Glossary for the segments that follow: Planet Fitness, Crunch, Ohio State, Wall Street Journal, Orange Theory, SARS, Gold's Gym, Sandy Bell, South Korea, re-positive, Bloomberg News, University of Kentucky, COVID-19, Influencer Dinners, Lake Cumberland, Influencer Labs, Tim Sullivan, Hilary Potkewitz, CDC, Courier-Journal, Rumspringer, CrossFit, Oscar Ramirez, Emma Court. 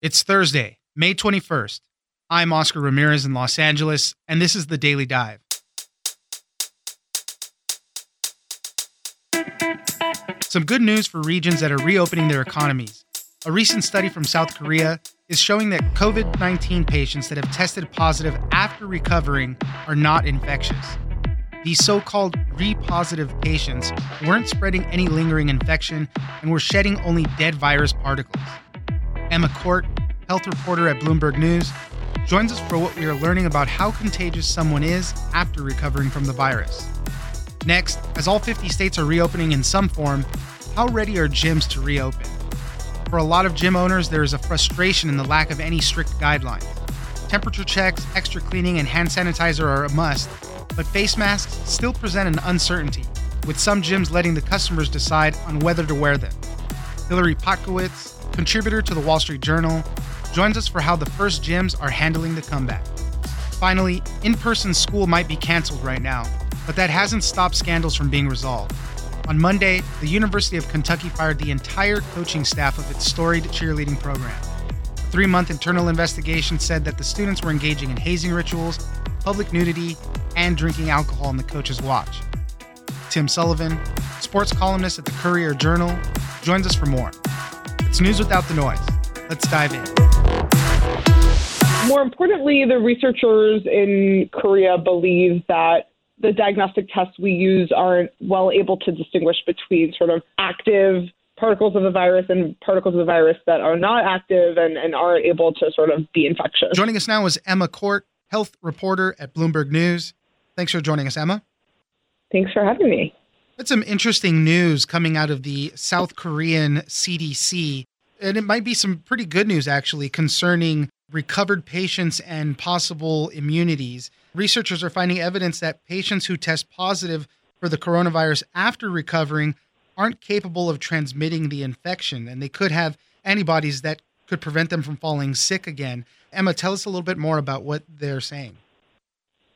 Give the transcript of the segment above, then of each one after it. It's Thursday, May 21st. I'm Oscar Ramirez in Los Angeles, and this is the Daily Dive. Some good news for regions that are reopening their economies. A recent study from South Korea is showing that COVID-19 patients that have tested positive after recovering are not infectious. These so-called re-positive patients weren't spreading any lingering infection and were shedding only dead virus particles. Emma Court, health reporter at Bloomberg News, joins us for what we are learning about how contagious someone is after recovering from the virus. Next, as all 50 states are reopening in some form, how ready are gyms to reopen? For a lot of gym owners, there is a frustration in the lack of any strict guidelines. Temperature checks, extra cleaning, and hand sanitizer are a must, but face masks still present an uncertainty, with some gyms letting the customers decide on whether to wear them. Hilary Potkewitz, contributor to the Wall Street Journal, joins us for how the first gyms are handling the comeback. Finally, in-person school might be canceled right now, but that hasn't stopped scandals from being resolved. On Monday, the University of Kentucky fired the entire coaching staff of its storied cheerleading program. A 3-month internal investigation said that the students were engaging in hazing rituals, public nudity, and drinking alcohol on the coach's watch. Tim Sullivan, sports columnist at the Courier-Journal, joins us for more. It's news without the noise. Let's dive in. More importantly, the researchers in Korea believe that the diagnostic tests we use aren't well able to distinguish between sort of active particles of the virus and particles of the virus that are not active and aren't able to sort of be infectious. Joining us now is Emma Court, health reporter at Bloomberg News. Thanks for joining us, Emma. Thanks for having me. That's some interesting news coming out of the South Korean CDC, and it might be some pretty good news, actually, concerning recovered patients and possible immunities. Researchers are finding evidence that patients who test positive for the coronavirus after recovering aren't capable of transmitting the infection, and they could have antibodies that could prevent them from falling sick again. Emma, tell us a little bit more about what they're saying.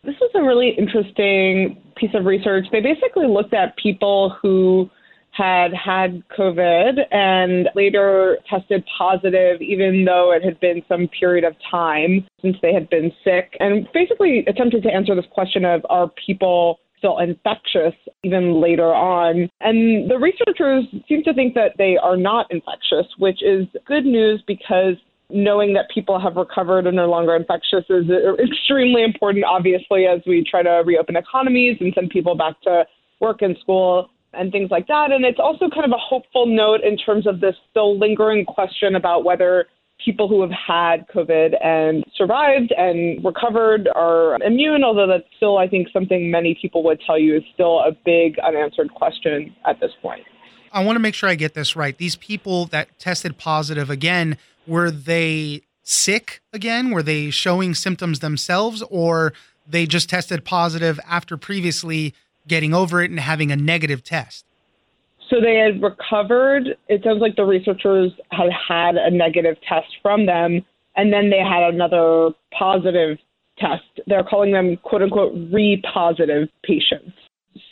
This is a really interesting piece of research. They basically looked at people who had COVID and later tested positive, even though it had been some period of time since they had been sick, and basically attempted to answer this question of, are people still infectious even later on? And the researchers seem to think that they are not infectious, which is good news, because knowing that people have recovered and are no longer infectious is extremely important, obviously, as we try to reopen economies and send people back to work and school and things like that. And it's also kind of a hopeful note in terms of this still lingering question about whether people who have had COVID and survived and recovered are immune, although that's still, I think, something many people would tell you is still a big unanswered question at this point. I want to make sure I get this right. These people that tested positive again, were they sick again? Were they showing symptoms themselves, or they just tested positive after previously getting over it and having a negative test? So they had recovered. It sounds like the researchers had had a negative test from them, and then they had another positive test. They're calling them, quote unquote, re-positive patients.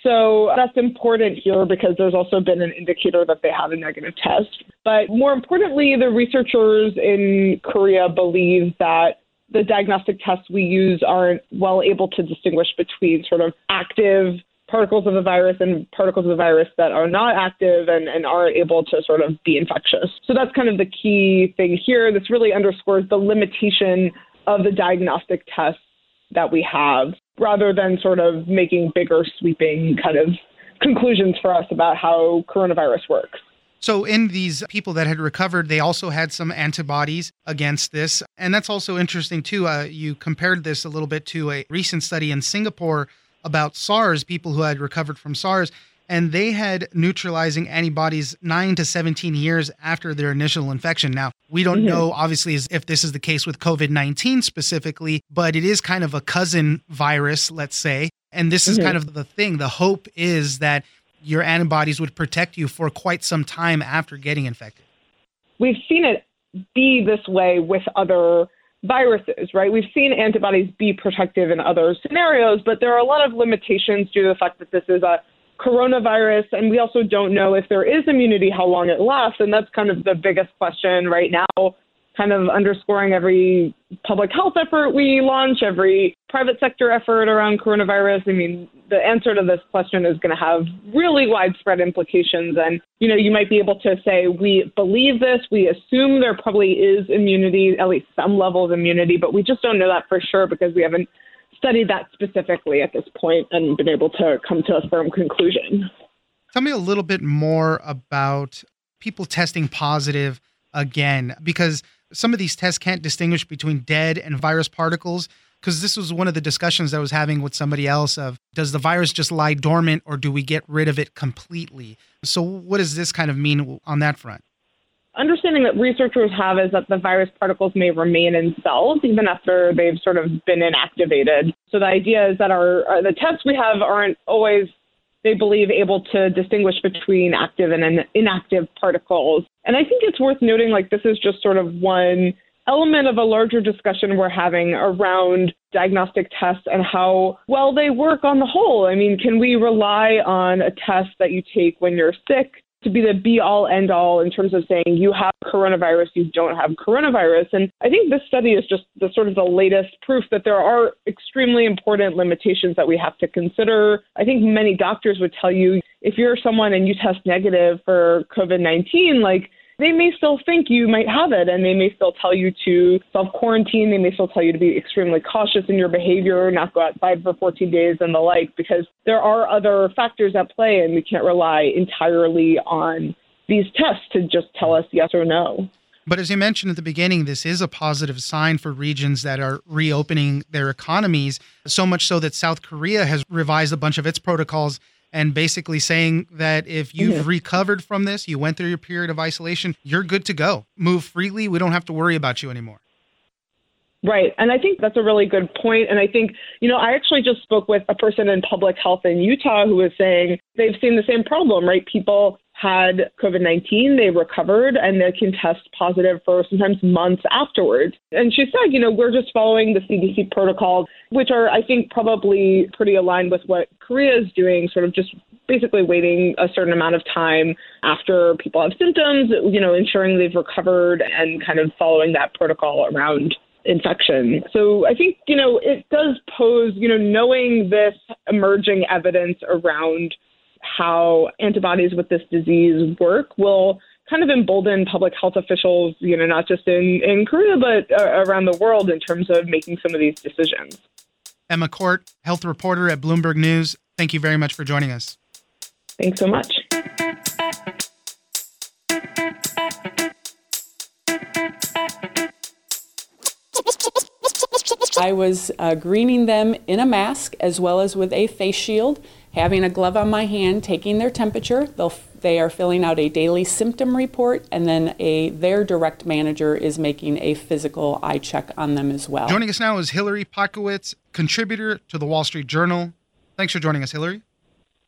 So that's important here because there's also been an indicator that they have a negative test. But more importantly, the researchers in Korea believe that the diagnostic tests we use aren't well able to distinguish between sort of active particles of the virus and particles of the virus that are not active and aren't able to sort of be infectious. So that's kind of the key thing here. This really underscores the limitation of the diagnostic tests that we have, rather than sort of making bigger sweeping kind of conclusions for us about how coronavirus works. So in these people that had recovered, they also had some antibodies against this. And that's also interesting, too. You compared this a little bit to a recent study in Singapore about SARS, people who had recovered from SARS, and they had neutralizing antibodies 9 to 17 years after their initial infection. Now, we don't know, obviously, if this is the case with COVID-19 specifically, but it is kind of a cousin virus, let's say. And this is kind of the thing. The hope is that your antibodies would protect you for quite some time after getting infected. We've seen it be this way with other viruses, right? We've seen antibodies be protective in other scenarios, but there are a lot of limitations due to the fact that this is a coronavirus, and we also don't know if there is immunity, how long it lasts, and that's kind of the biggest question right now, kind of underscoring every public health effort we launch, every private sector effort around coronavirus. I mean, the answer to this question is going to have really widespread implications. And, you know, you might be able to say, we believe this, we assume there probably is immunity, at least some level of immunity, but we just don't know that for sure because we haven't studied that specifically at this point and been able to come to a firm conclusion. Tell me a little bit more about people testing positive again, because some of these tests can't distinguish between dead and virus particles, because this was one of the discussions I was having with somebody else of, does the virus just lie dormant or do we get rid of it completely? So what does this kind of mean on that front? Understanding that researchers have is that the virus particles may remain in cells even after they've sort of been inactivated. So the idea is that the tests we have aren't always, they believe, able to distinguish between active and inactive particles. And I think it's worth noting, like, this is just sort of one element of a larger discussion we're having around diagnostic tests and how well they work on the whole. I mean, can we rely on a test that you take when you're sick to be the be-all, end-all in terms of saying you have coronavirus, you don't have coronavirus? And I think this study is just the sort of the latest proof that there are extremely important limitations that we have to consider. I think many doctors would tell you, if you're someone and you test negative for COVID-19, like, they may still think you might have it, and they may still tell you to self-quarantine. They may still tell you to be extremely cautious in your behavior, not go outside for 14 days and the like, because there are other factors at play, and we can't rely entirely on these tests to just tell us yes or no. But as you mentioned at the beginning, this is a positive sign for regions that are reopening their economies, so much so that South Korea has revised a bunch of its protocols and basically saying that if you've recovered from this, you went through your period of isolation, you're good to go. Move freely. We don't have to worry about you anymore. Right. And I think that's a really good point. And I think, you know, I actually just spoke with a person in public health in Utah who was saying they've seen the same problem, right? People had COVID-19, they recovered, and they can test positive for sometimes months afterwards. And she said, you know, we're just following the CDC protocols, which are, I think, probably pretty aligned with what Korea is doing, sort of just basically waiting a certain amount of time after people have symptoms, you know, ensuring they've recovered and kind of following that protocol around infection. So I think, you know, it does pose, you know, knowing this emerging evidence around how antibodies with this disease work will kind of embolden public health officials, you know, not just in Korea, but around the world in terms of making some of these decisions. Emma Court, health reporter at Bloomberg News, thank you very much for joining us. Thanks so much. I was greening them in a mask as well as with a face shield, having a glove on my hand, taking their temperature. They are filling out a daily symptom report, and then their direct manager is making a physical eye check on them as well. Joining us now is Hilary Potkewitz, contributor to the Wall Street Journal. Thanks for joining us, Hilary.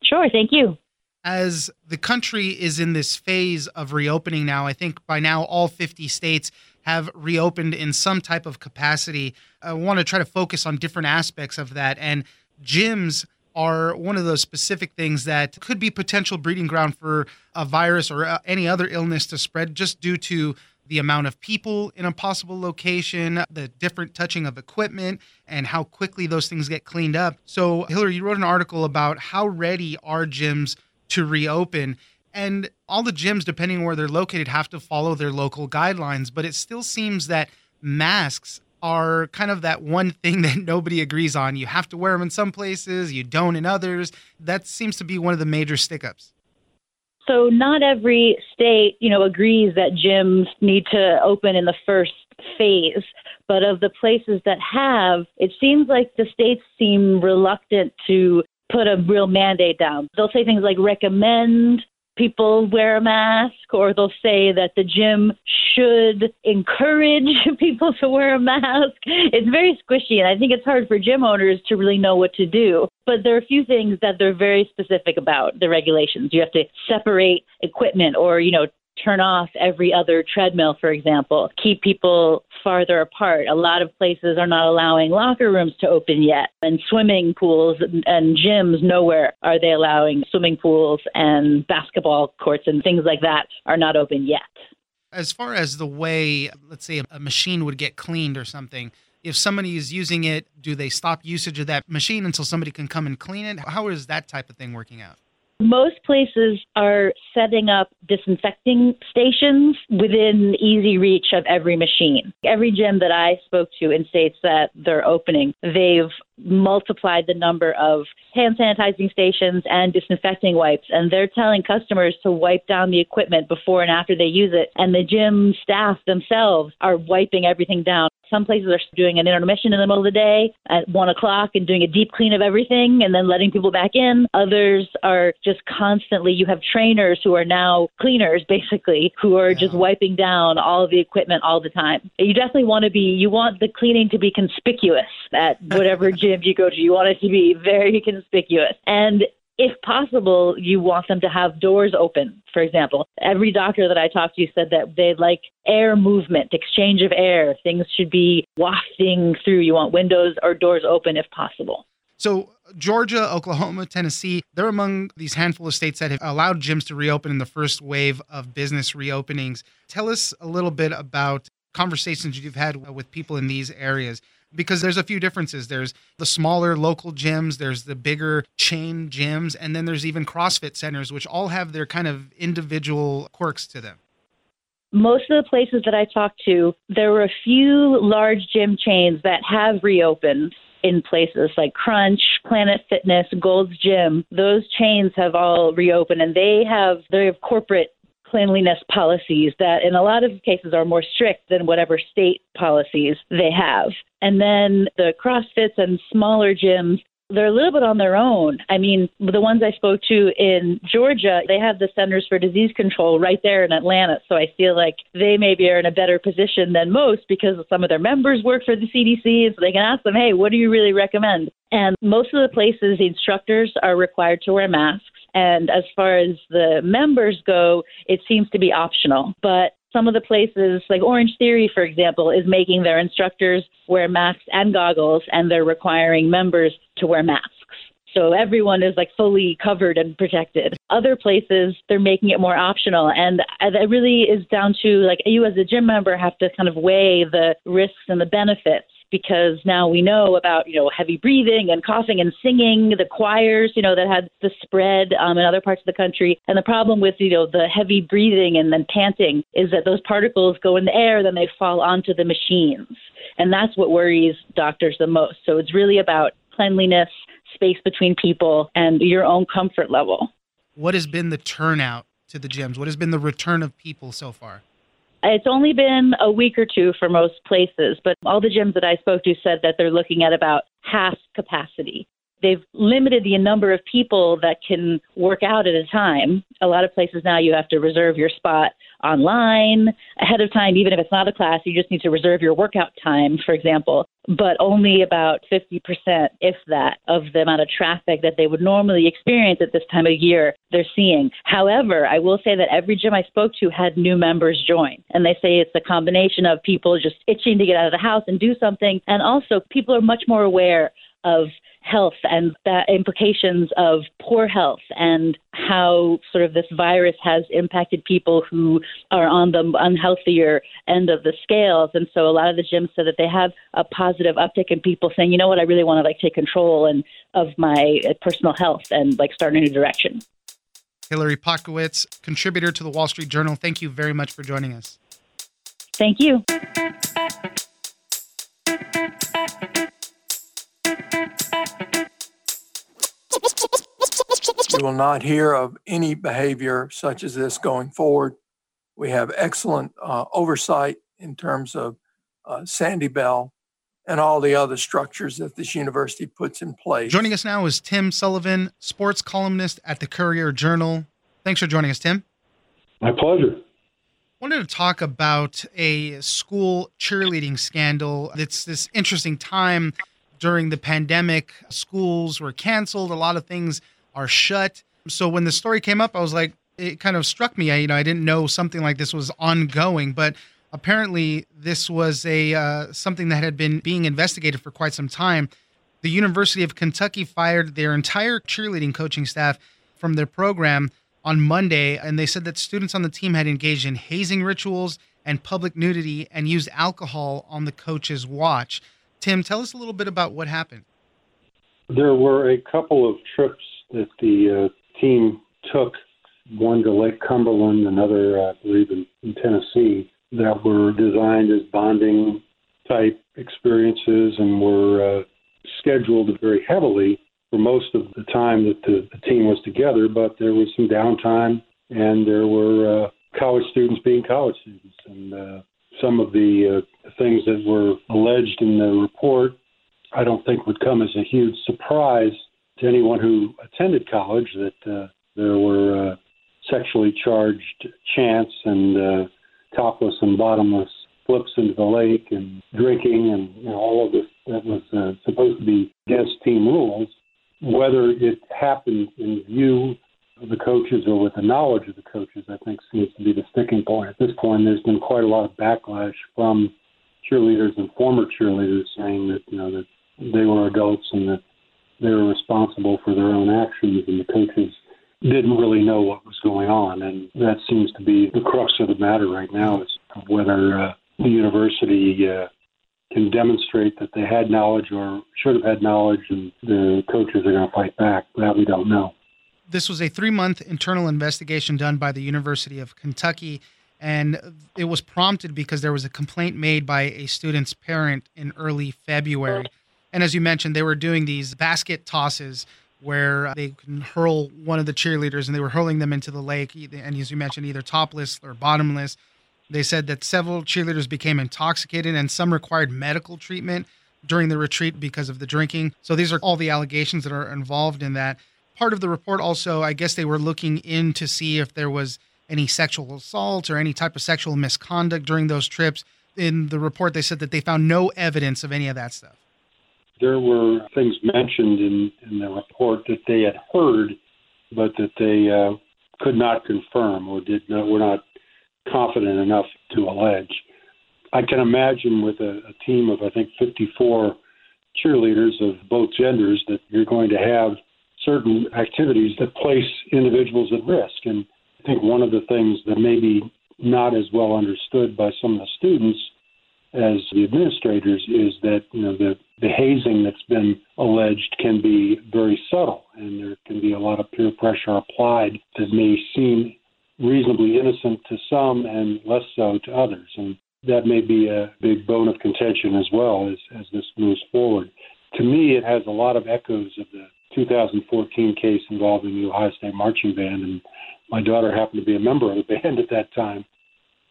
Sure, thank you. As the country is in this phase of reopening now, I think by now all 50 states have reopened in some type of capacity. I want to try to focus on different aspects of that. And gyms are one of those specific things that could be potential breeding ground for a virus or any other illness to spread just due to the amount of people in a possible location, the different touching of equipment, and how quickly those things get cleaned up. So, Hilary, you wrote an article about how ready are gyms to reopen. And all the gyms, depending on where they're located, have to follow their local guidelines. But it still seems that masks are kind of that one thing that nobody agrees on. You have to wear them in some places, you don't in others. That seems to be one of the major stick-ups. So not every state, you know, agrees that gyms need to open in the first phase. But of the places that have, it seems like the states seem reluctant to put a real mandate down. They'll say things like recommend people wear a mask, or they'll say that the gym should encourage people to wear a mask. It's very squishy, and I think it's hard for gym owners to really know what to do. But there are a few things that they're very specific about, the regulations. You have to separate equipment or, you know, turn off every other treadmill, for example. Keep people farther apart. A lot of places are not allowing locker rooms to open yet. And swimming pools and gyms, nowhere are they allowing swimming pools, and basketball courts and things like that are not open yet. as far as the way, let's say, a machine would get cleaned or something, if somebody is using it, do they stop usage of that machine until somebody can come and clean it? How is that type of thing working out? Most places are setting up disinfecting stations within easy reach of every machine. Every gym that I spoke to in states that they're opening, they've multiplied the number of hand sanitizing stations and disinfecting wipes. And they're telling customers to wipe down the equipment before and after they use it. And the gym staff themselves are wiping everything down. Some places are doing an intermission in the middle of the day at 1 o'clock and doing a deep clean of everything and then letting people back in. Others are just constantly, you have trainers who are now cleaners, basically, who are just wiping down all of the equipment all the time. You definitely want to be, you want the cleaning to be conspicuous at whatever gym you go to. You want it to be very conspicuous. And if possible, you want them to have doors open. For example, every doctor that I talked to said that they like air movement, exchange of air. Things should be wafting through. You want windows or doors open if possible. So Georgia, Oklahoma, Tennessee, they're among these handful of states that have allowed gyms to reopen in the first wave of business reopenings. Tell us a little bit about conversations you've had with people in these areas, because there's a few differences. There's the smaller local gyms, there's the bigger chain gyms, and then there's even CrossFit centers, which all have their kind of individual quirks to them. Most of the places that I talked to, there were a few large gym chains that have reopened in places like Crunch, Planet Fitness, Gold's Gym. Those chains have all reopened, and they have corporate cleanliness policies that in a lot of cases are more strict than whatever state policies they have. And then the CrossFits and smaller gyms, they're a little bit on their own. I mean, the ones I spoke to in Georgia, they have the Centers for Disease Control right there in Atlanta. So I feel like they maybe are in a better position than most because some of their members work for the CDC. And so they can ask them, hey, what do you really recommend? And most of the places, the instructors are required to wear masks. And as far as the members go, it seems to be optional. But some of the places, like Orange Theory, for example, is making their instructors wear masks and goggles, and they're requiring members to wear masks. So everyone is like fully covered and protected. Other places, they're making it more optional. And that really is down to like you as a gym member have to kind of weigh the risks and the benefits. Because now we know about, heavy breathing and coughing and singing, the choirs, that had the spread in other parts of the country. And the problem with, the heavy breathing and then panting is that those particles go in the air, then they fall onto the machines. And that's what worries doctors the most. So it's really about cleanliness, space between people, and your own comfort level. What has been the turnout to the gyms? What has been the return of people so far? It's only been a week or two for most places, but all the gyms that I spoke to said that they're looking at about half capacity. They've limited the number of people that can work out at a time. A lot of places now you have to reserve your spot online ahead of time. Even if it's not a class, you just need to reserve your workout time, for example, but only about 50%, if that, of the amount of traffic that they would normally experience at this time of year they're seeing. However, I will say that every gym I spoke to had new members join, and they say it's a combination of people just itching to get out of the house and do something, and also people are much more aware of health and the implications of poor health and how sort of this virus has impacted people who are on the unhealthier end of the scales. And so a lot of the gyms said that they have a positive uptick in people saying, you know what, I really want to take control of my personal health and start a new direction. Hilary Potkewitz, contributor to the Wall Street Journal, thank you very much for joining us. Thank you. We will not hear of any behavior such as this going forward. We have excellent oversight in terms of Sandy Bell and all the other structures that this university puts in place. Joining us now is Tim Sullivan, sports columnist at the Courier-Journal. Thanks for joining us, Tim. My pleasure. I wanted to talk about a school cheerleading scandal. It's this interesting time during the pandemic. Schools were canceled. A lot of things are shut. So when the story came up, I was like, it kind of struck me. I didn't know something like this was ongoing, but apparently this was a something that had been being investigated for quite some time. The University of Kentucky fired their entire cheerleading coaching staff from their program on Monday, and they said that students on the team had engaged in hazing rituals and public nudity and used alcohol on the coach's watch. Tim, tell us a little bit about what happened. There were a couple of trips that the team took, one to Lake Cumberland, another, I believe, in Tennessee, that were designed as bonding-type experiences and were scheduled very heavily for most of the time that the team was together, but there was some downtime, and there were college students being college students. And some of the things that were alleged in the report, I don't think would come as a huge surprise to anyone who attended college, that there were sexually charged chants and topless and bottomless flips into the lake and drinking and all of this that was supposed to be against team rules. Whether it happened in view of the coaches or with the knowledge of the coaches, I think seems to be the sticking point. At this point, there's been quite a lot of backlash from cheerleaders and former cheerleaders saying that, that they were adults and that they were responsible for their own actions, and the coaches didn't really know what was going on. And that seems to be the crux of the matter right now, is whether the university can demonstrate that they had knowledge or should have had knowledge, and the coaches are going to fight back. That we don't know. This was a 3-month internal investigation done by the University of Kentucky, and it was prompted because there was a complaint made by a student's parent in early February. And as you mentioned, they were doing these basket tosses where they can hurl one of the cheerleaders, and they were hurling them into the lake, and as you mentioned, either topless or bottomless. They said that several cheerleaders became intoxicated and some required medical treatment during the retreat because of the drinking. So these are all the allegations that are involved in that. Part of the report also, I guess they were looking in to see if there was any sexual assault or any type of sexual misconduct during those trips. In the report, they said that they found no evidence of any of that stuff. There were things mentioned in the report that they had heard, but that they could not confirm or were not confident enough to allege. I can imagine with a team of, I think, 54 cheerleaders of both genders, that you're going to have certain activities that place individuals at risk. And I think one of the things that may be not as well understood by some of the students as the administrators is that the hazing that's been alleged can be very subtle, and there can be a lot of peer pressure applied that may seem reasonably innocent to some and less so to others. And that may be a big bone of contention as well as this moves forward. To me, it has a lot of echoes of the 2014 case involving the Ohio State marching band, and my daughter happened to be a member of the band at that time.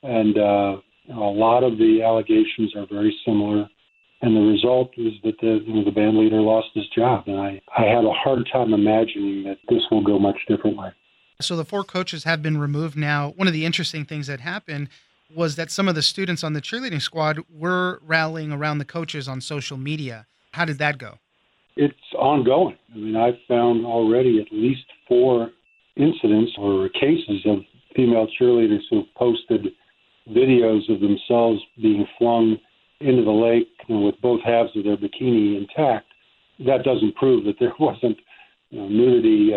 And a lot of the allegations are very similar, and the result is that the band leader lost his job. And I have a hard time imagining that this will go much differently. So the 4 coaches have been removed now. One of the interesting things that happened was that some of the students on the cheerleading squad were rallying around the coaches on social media. How did that go? It's ongoing. I mean, I've found already at least 4 incidents or cases of female cheerleaders who posted videos of themselves being flung into the lake with both halves of their bikini intact. That doesn't prove that there wasn't nudity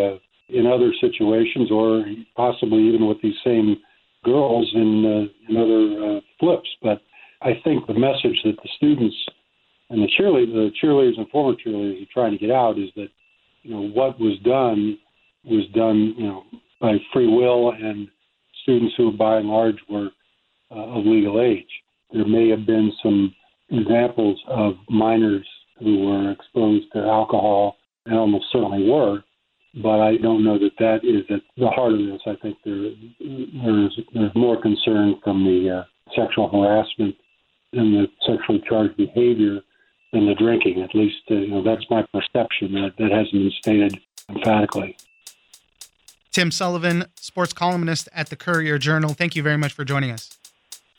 in other situations, or possibly even with these same girls in other flips. But I think the message that the students and the cheerleaders and former cheerleaders are trying to get out is that what was done by free will and students who, by and large, were of legal age. There may have been some examples of minors who were exposed to alcohol, and almost certainly were, but I don't know that that is at the heart of this. I think there's more concern from the sexual harassment and the sexually charged behavior than the drinking. At least that's my perception. That hasn't been stated emphatically. Tim Sullivan, sports columnist at the Courier-Journal. Thank you very much for joining us.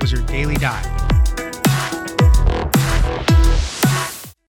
was your Daily Dive.